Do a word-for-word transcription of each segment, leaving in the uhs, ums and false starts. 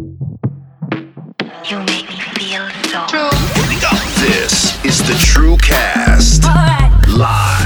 You make me feel so true. This is the TrueCast. All right. Live.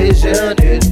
envisioned it.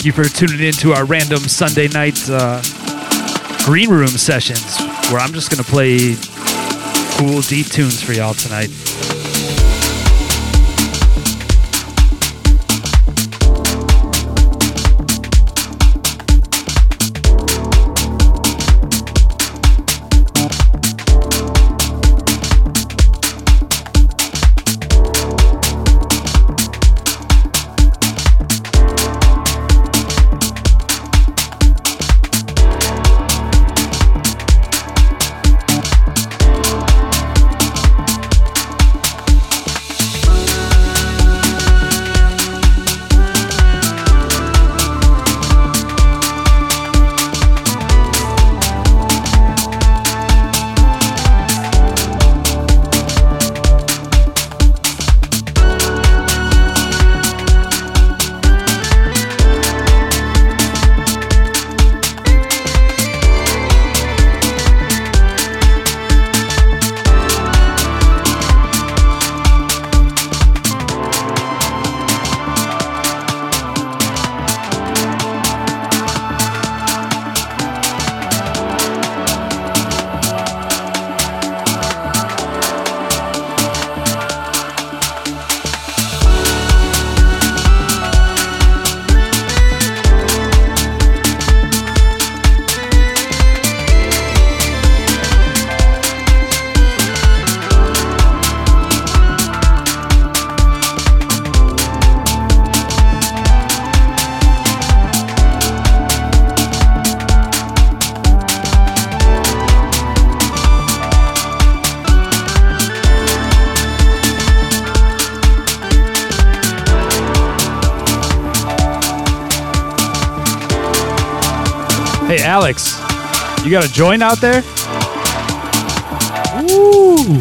Thank you for tuning in to our random Sunday night uh, green room sessions, where I'm just going to play cool, deep tunes for y'all tonight. Hey, Alex, you got a joint out there? Ooh.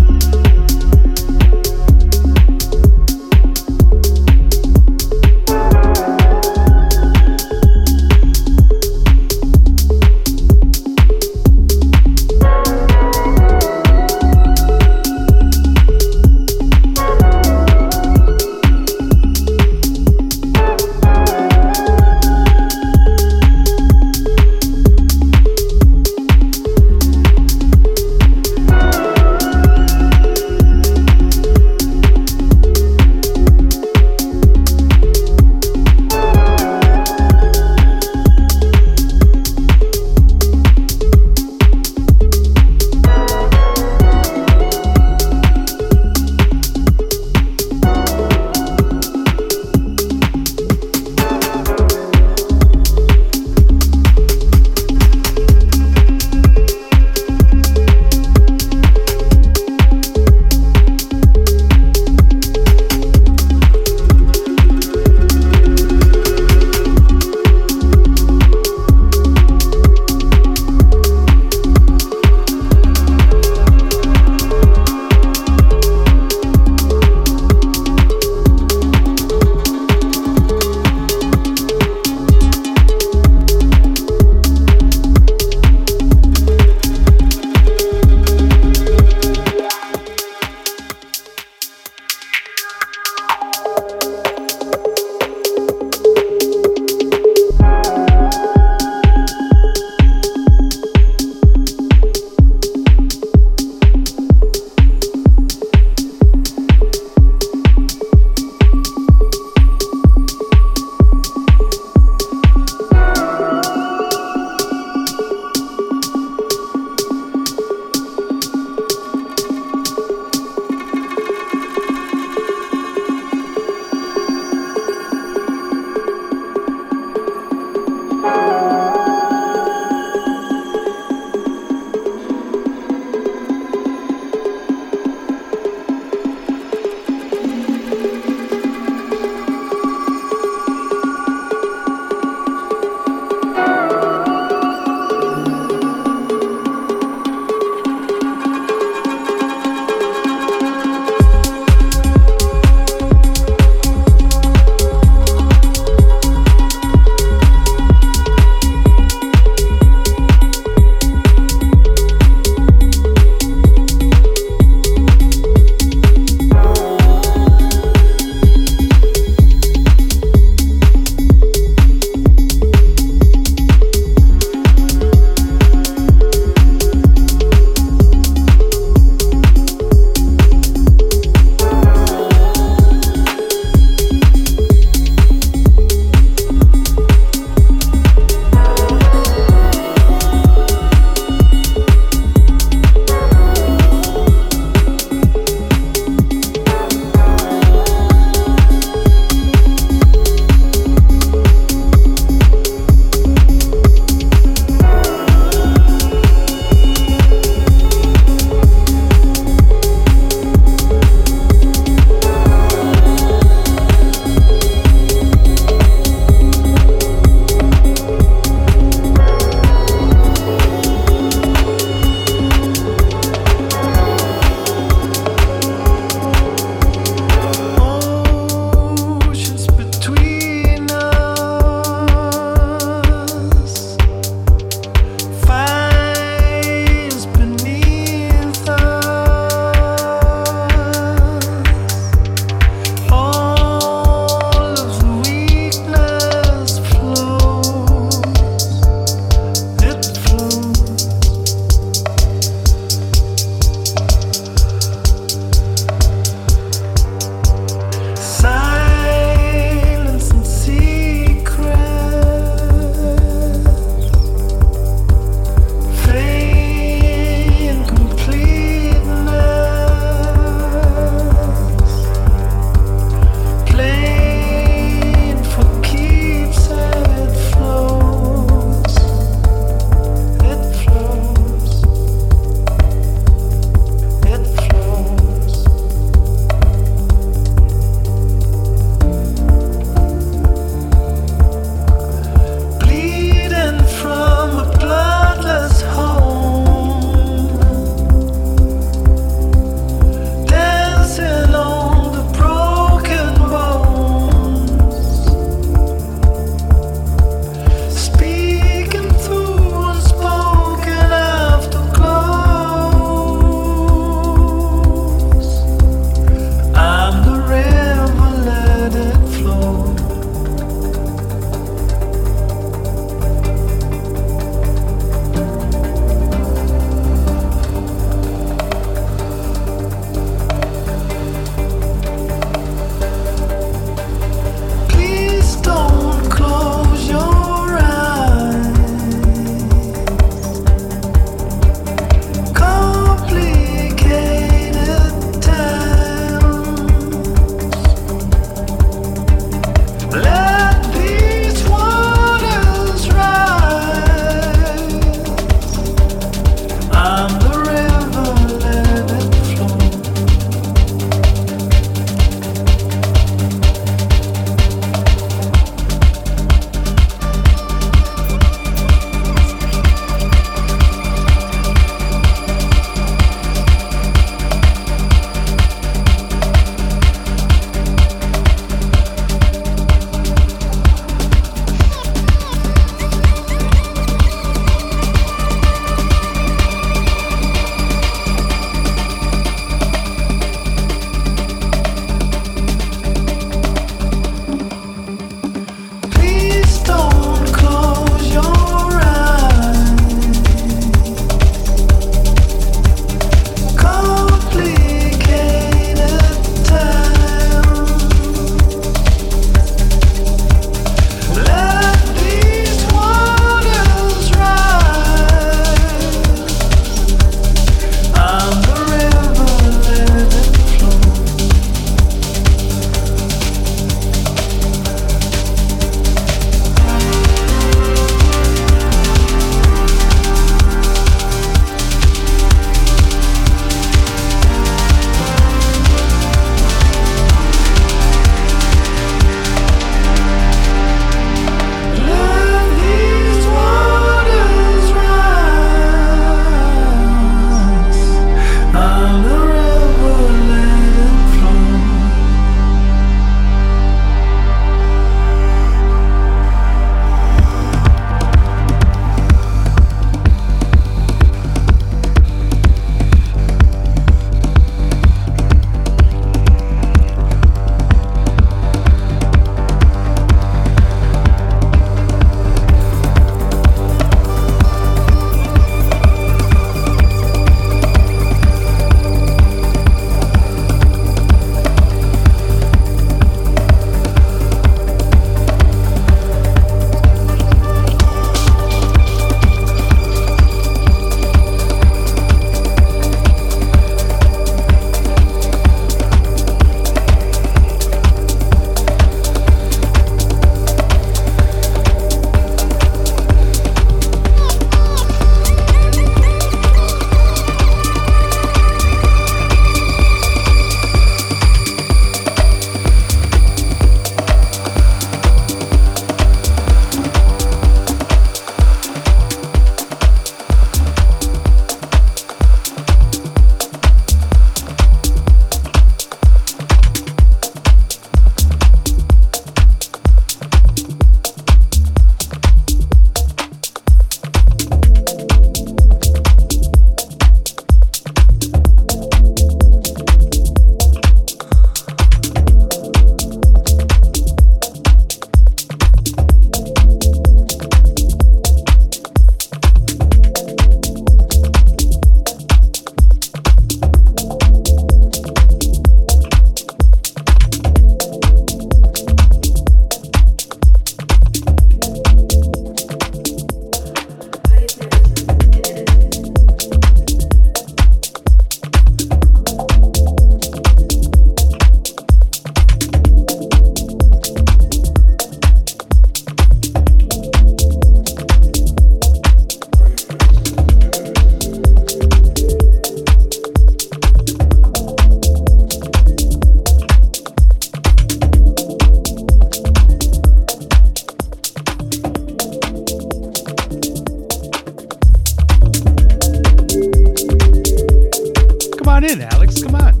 on in, Alex. Come on.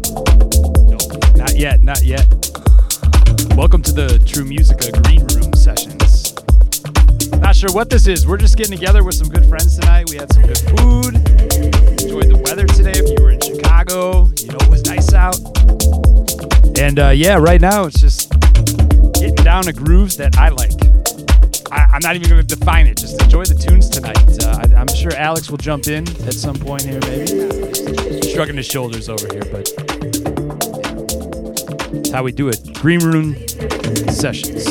No, not yet. Not yet. Welcome to the True Musica Green Room Sessions. Not sure what this is. We're just getting together with some good friends tonight. We had some good food. Enjoyed the weather today. If you were in Chicago, you know it was nice out. And uh, yeah, right now it's just getting down to grooves that I like. I, I'm not even going to define it. Just enjoy the tunes tonight. Uh, I, I'm sure Alex will jump in at some point here, maybe. Shrugging his shoulders over here, but that's how we do it. Green Room Sessions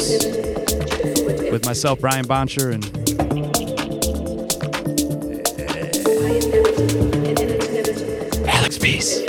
with myself, Brian Boncher, and Alex Peace.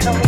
Come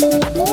Bye.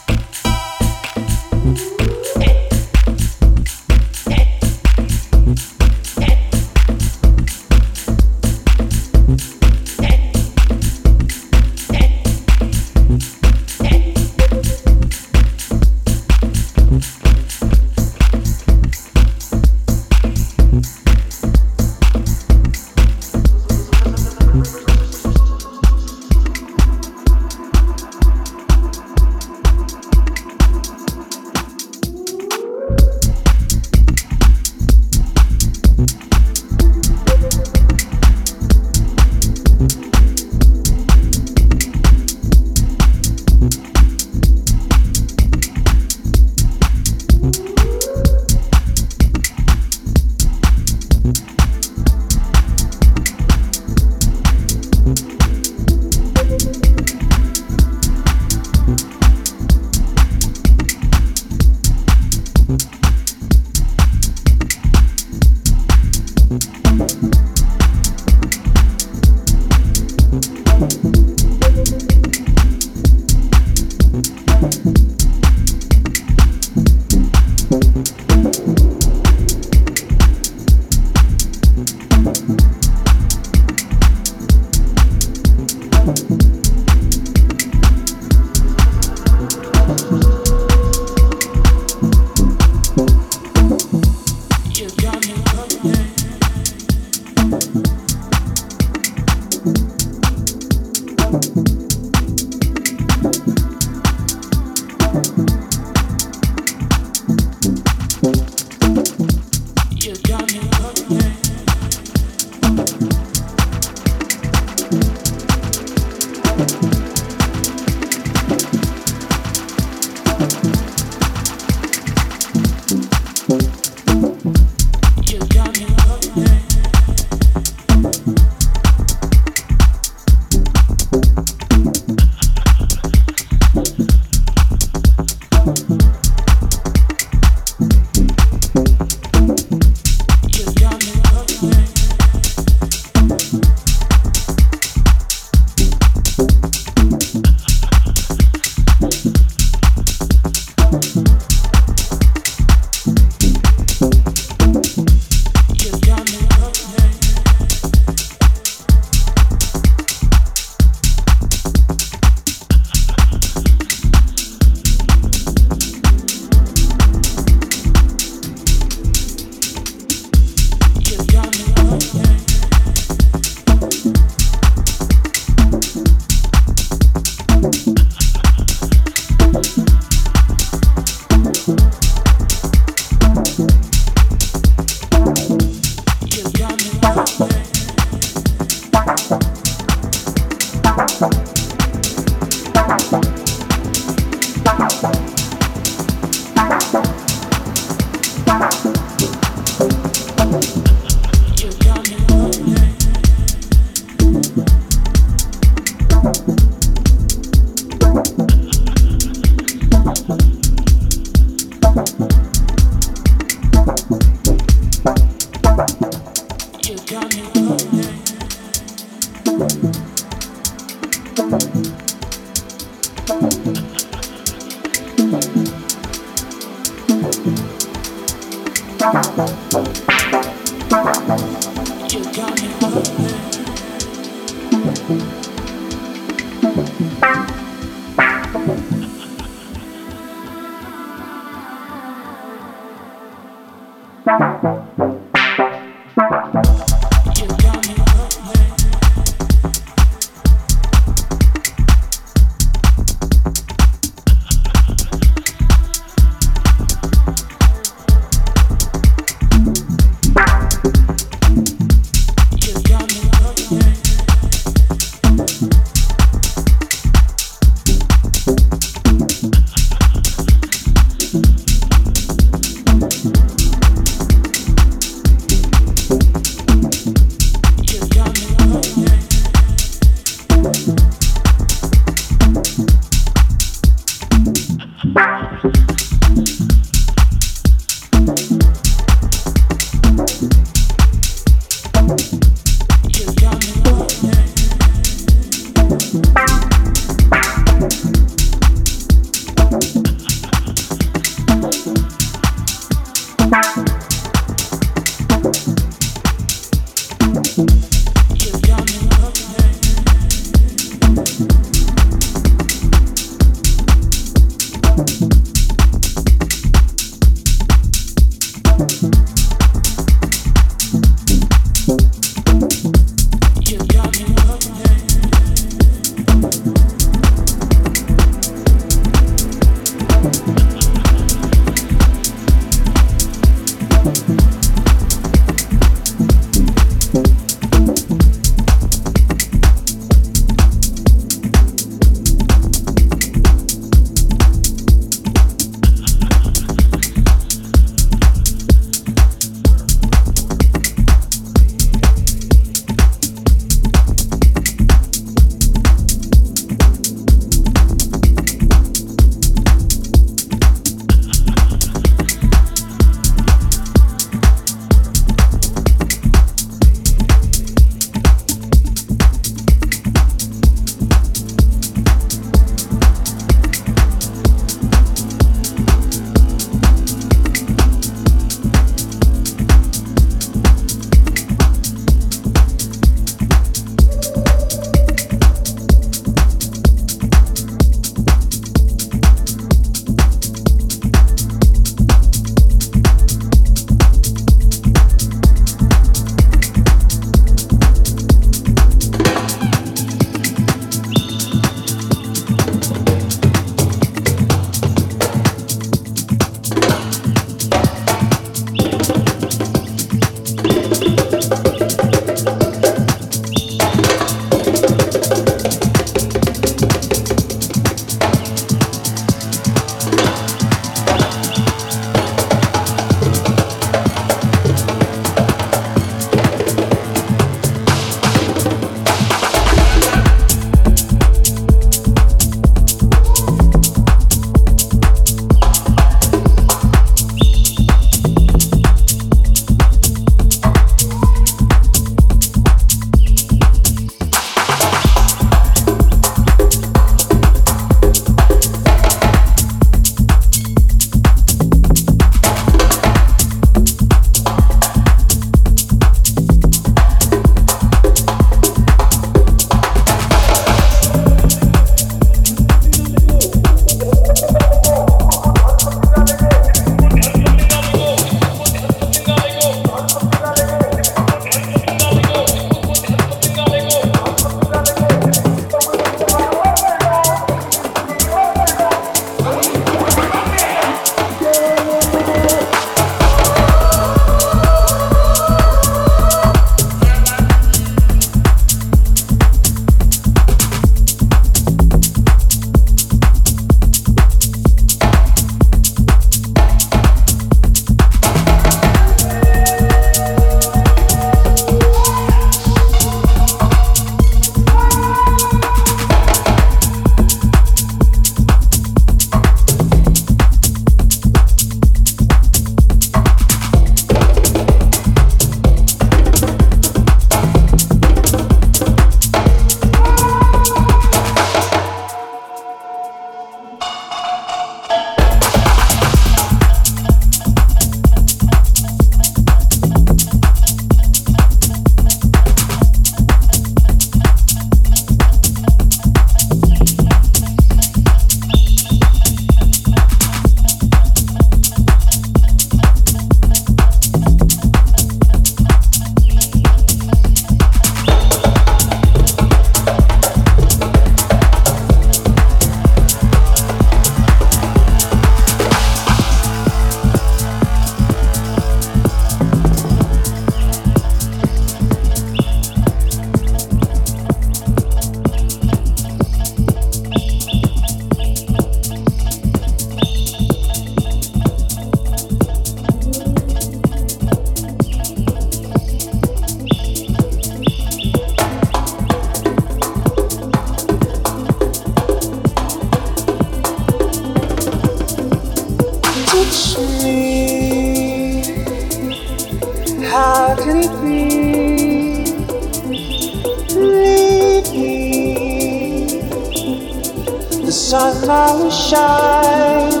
sun I will shine.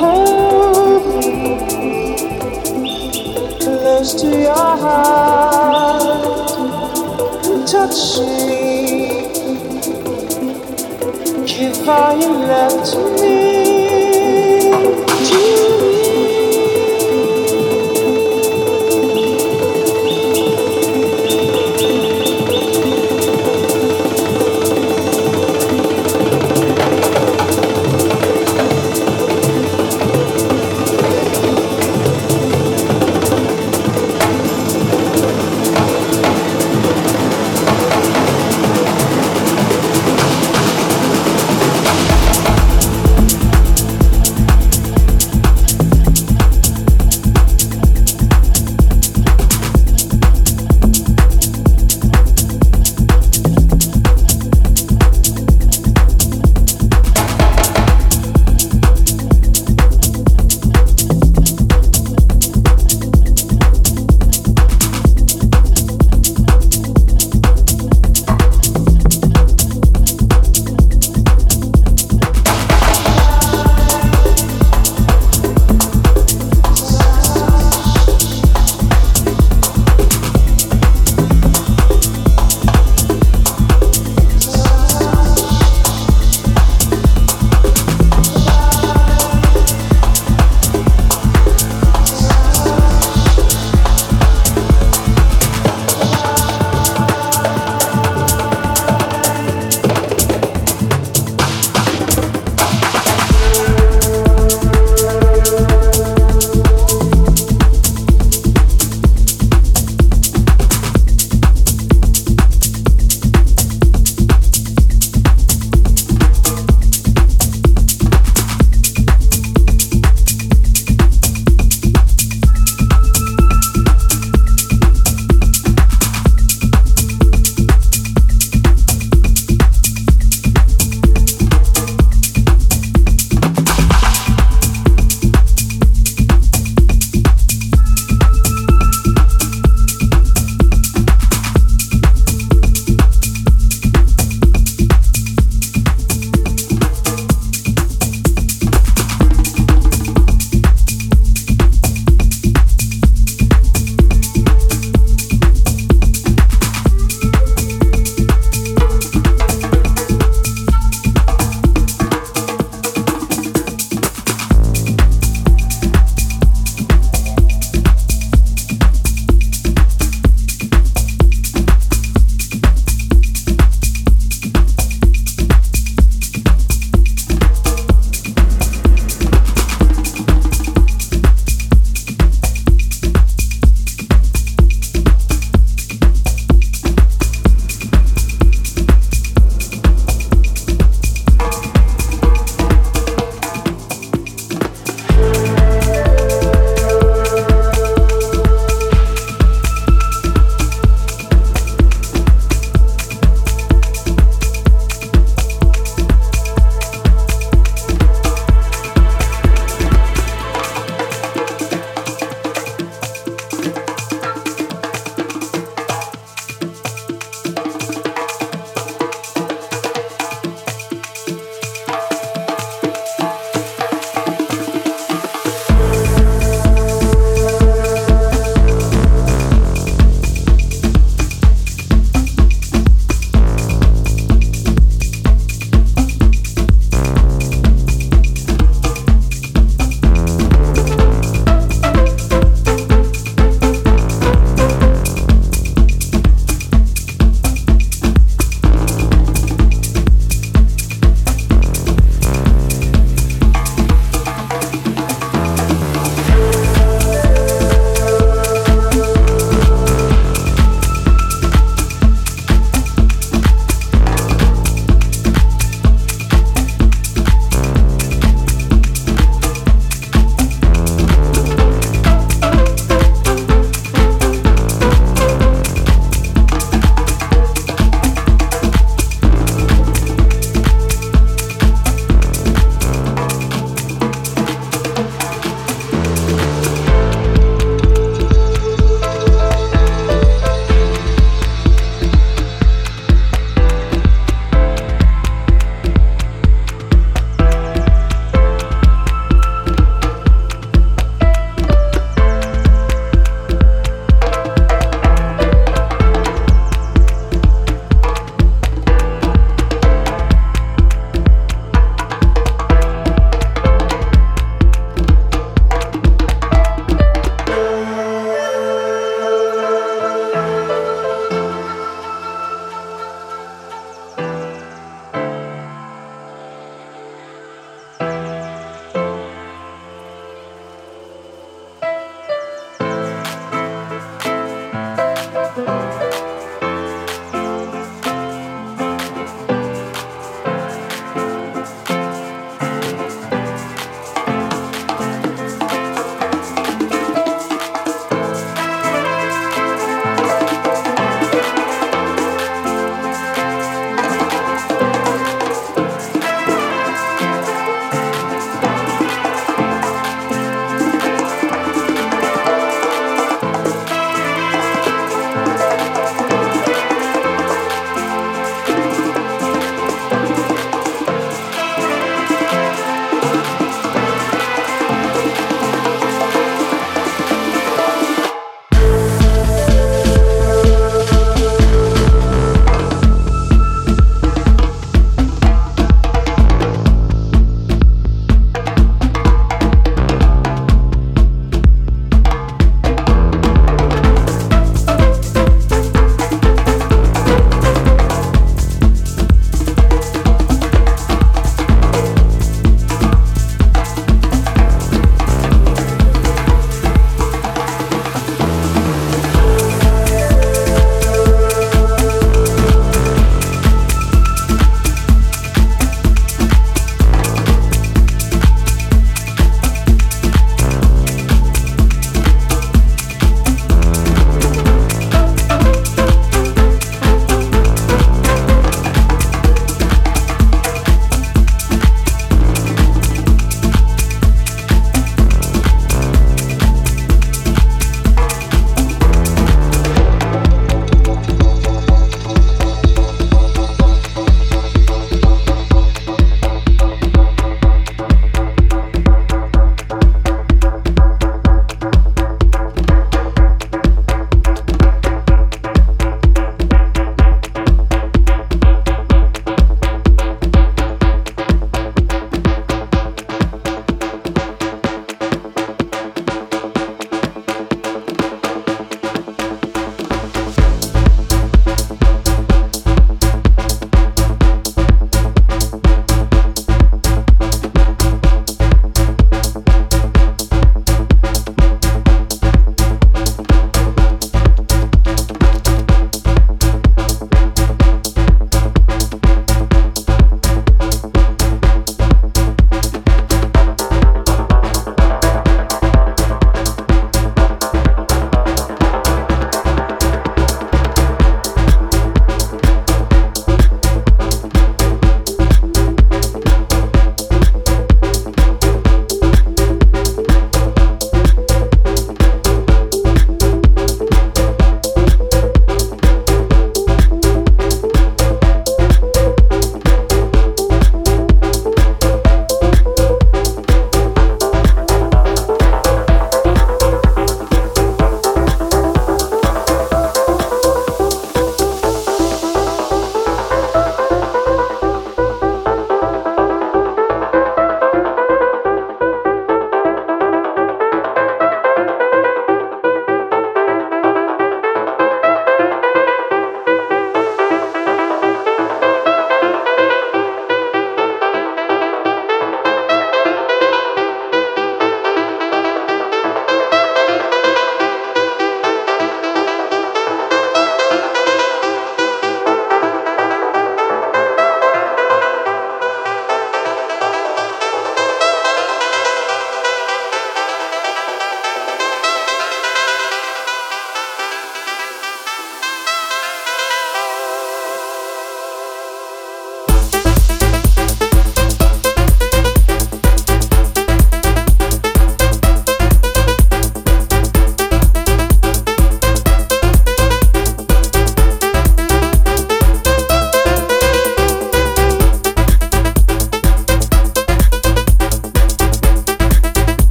Hold me close to your heart and touch me. Give all your love to me, to me.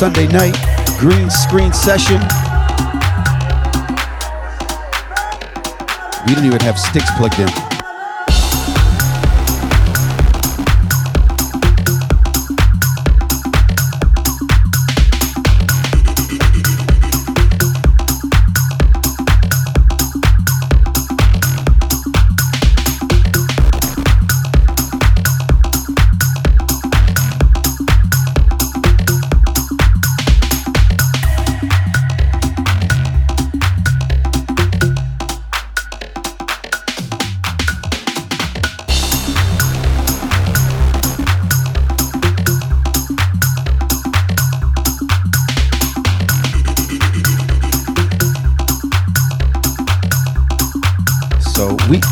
Sunday night green screen session. We didn't even have sticks plugged in.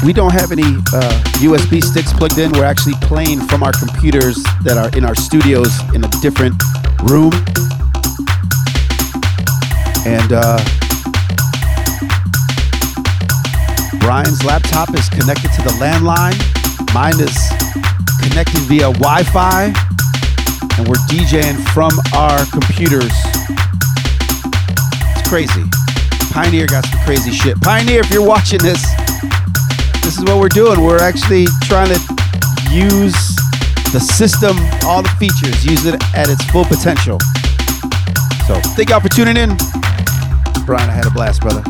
We don't have any uh, U S B sticks plugged in. We're actually playing from our computers that are in our studios in a different room. And uh, Brian's laptop is connected to the landline. Mine is connected via Wi-Fi. And we're DJing from our computers. It's crazy. Pioneer got some crazy shit. Pioneer, if you're watching this, this is what we're doing. We're actually trying to use the system, all the features, use it at its full potential. So thank y'all for tuning in. Brian, I had a blast, brother.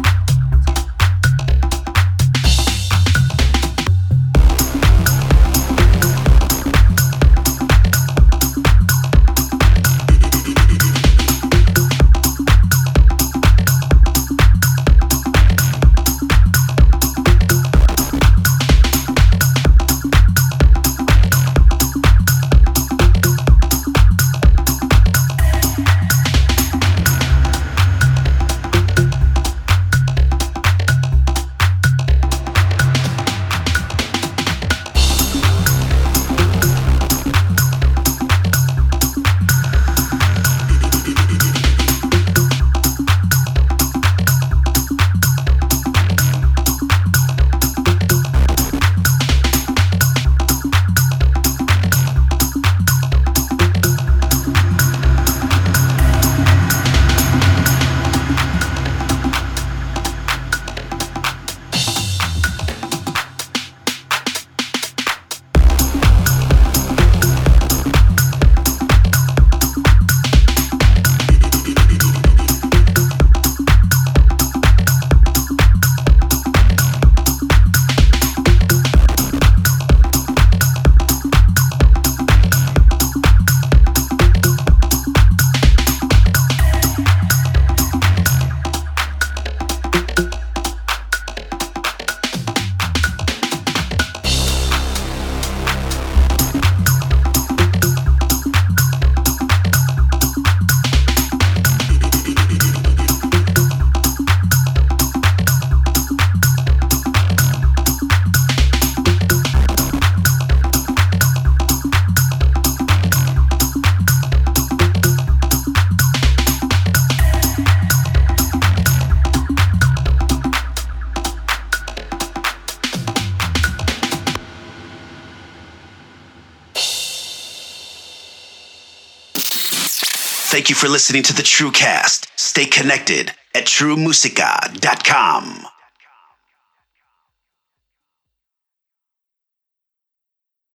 Thank you for listening to the TrueCast. Stay connected at True Musica dot com.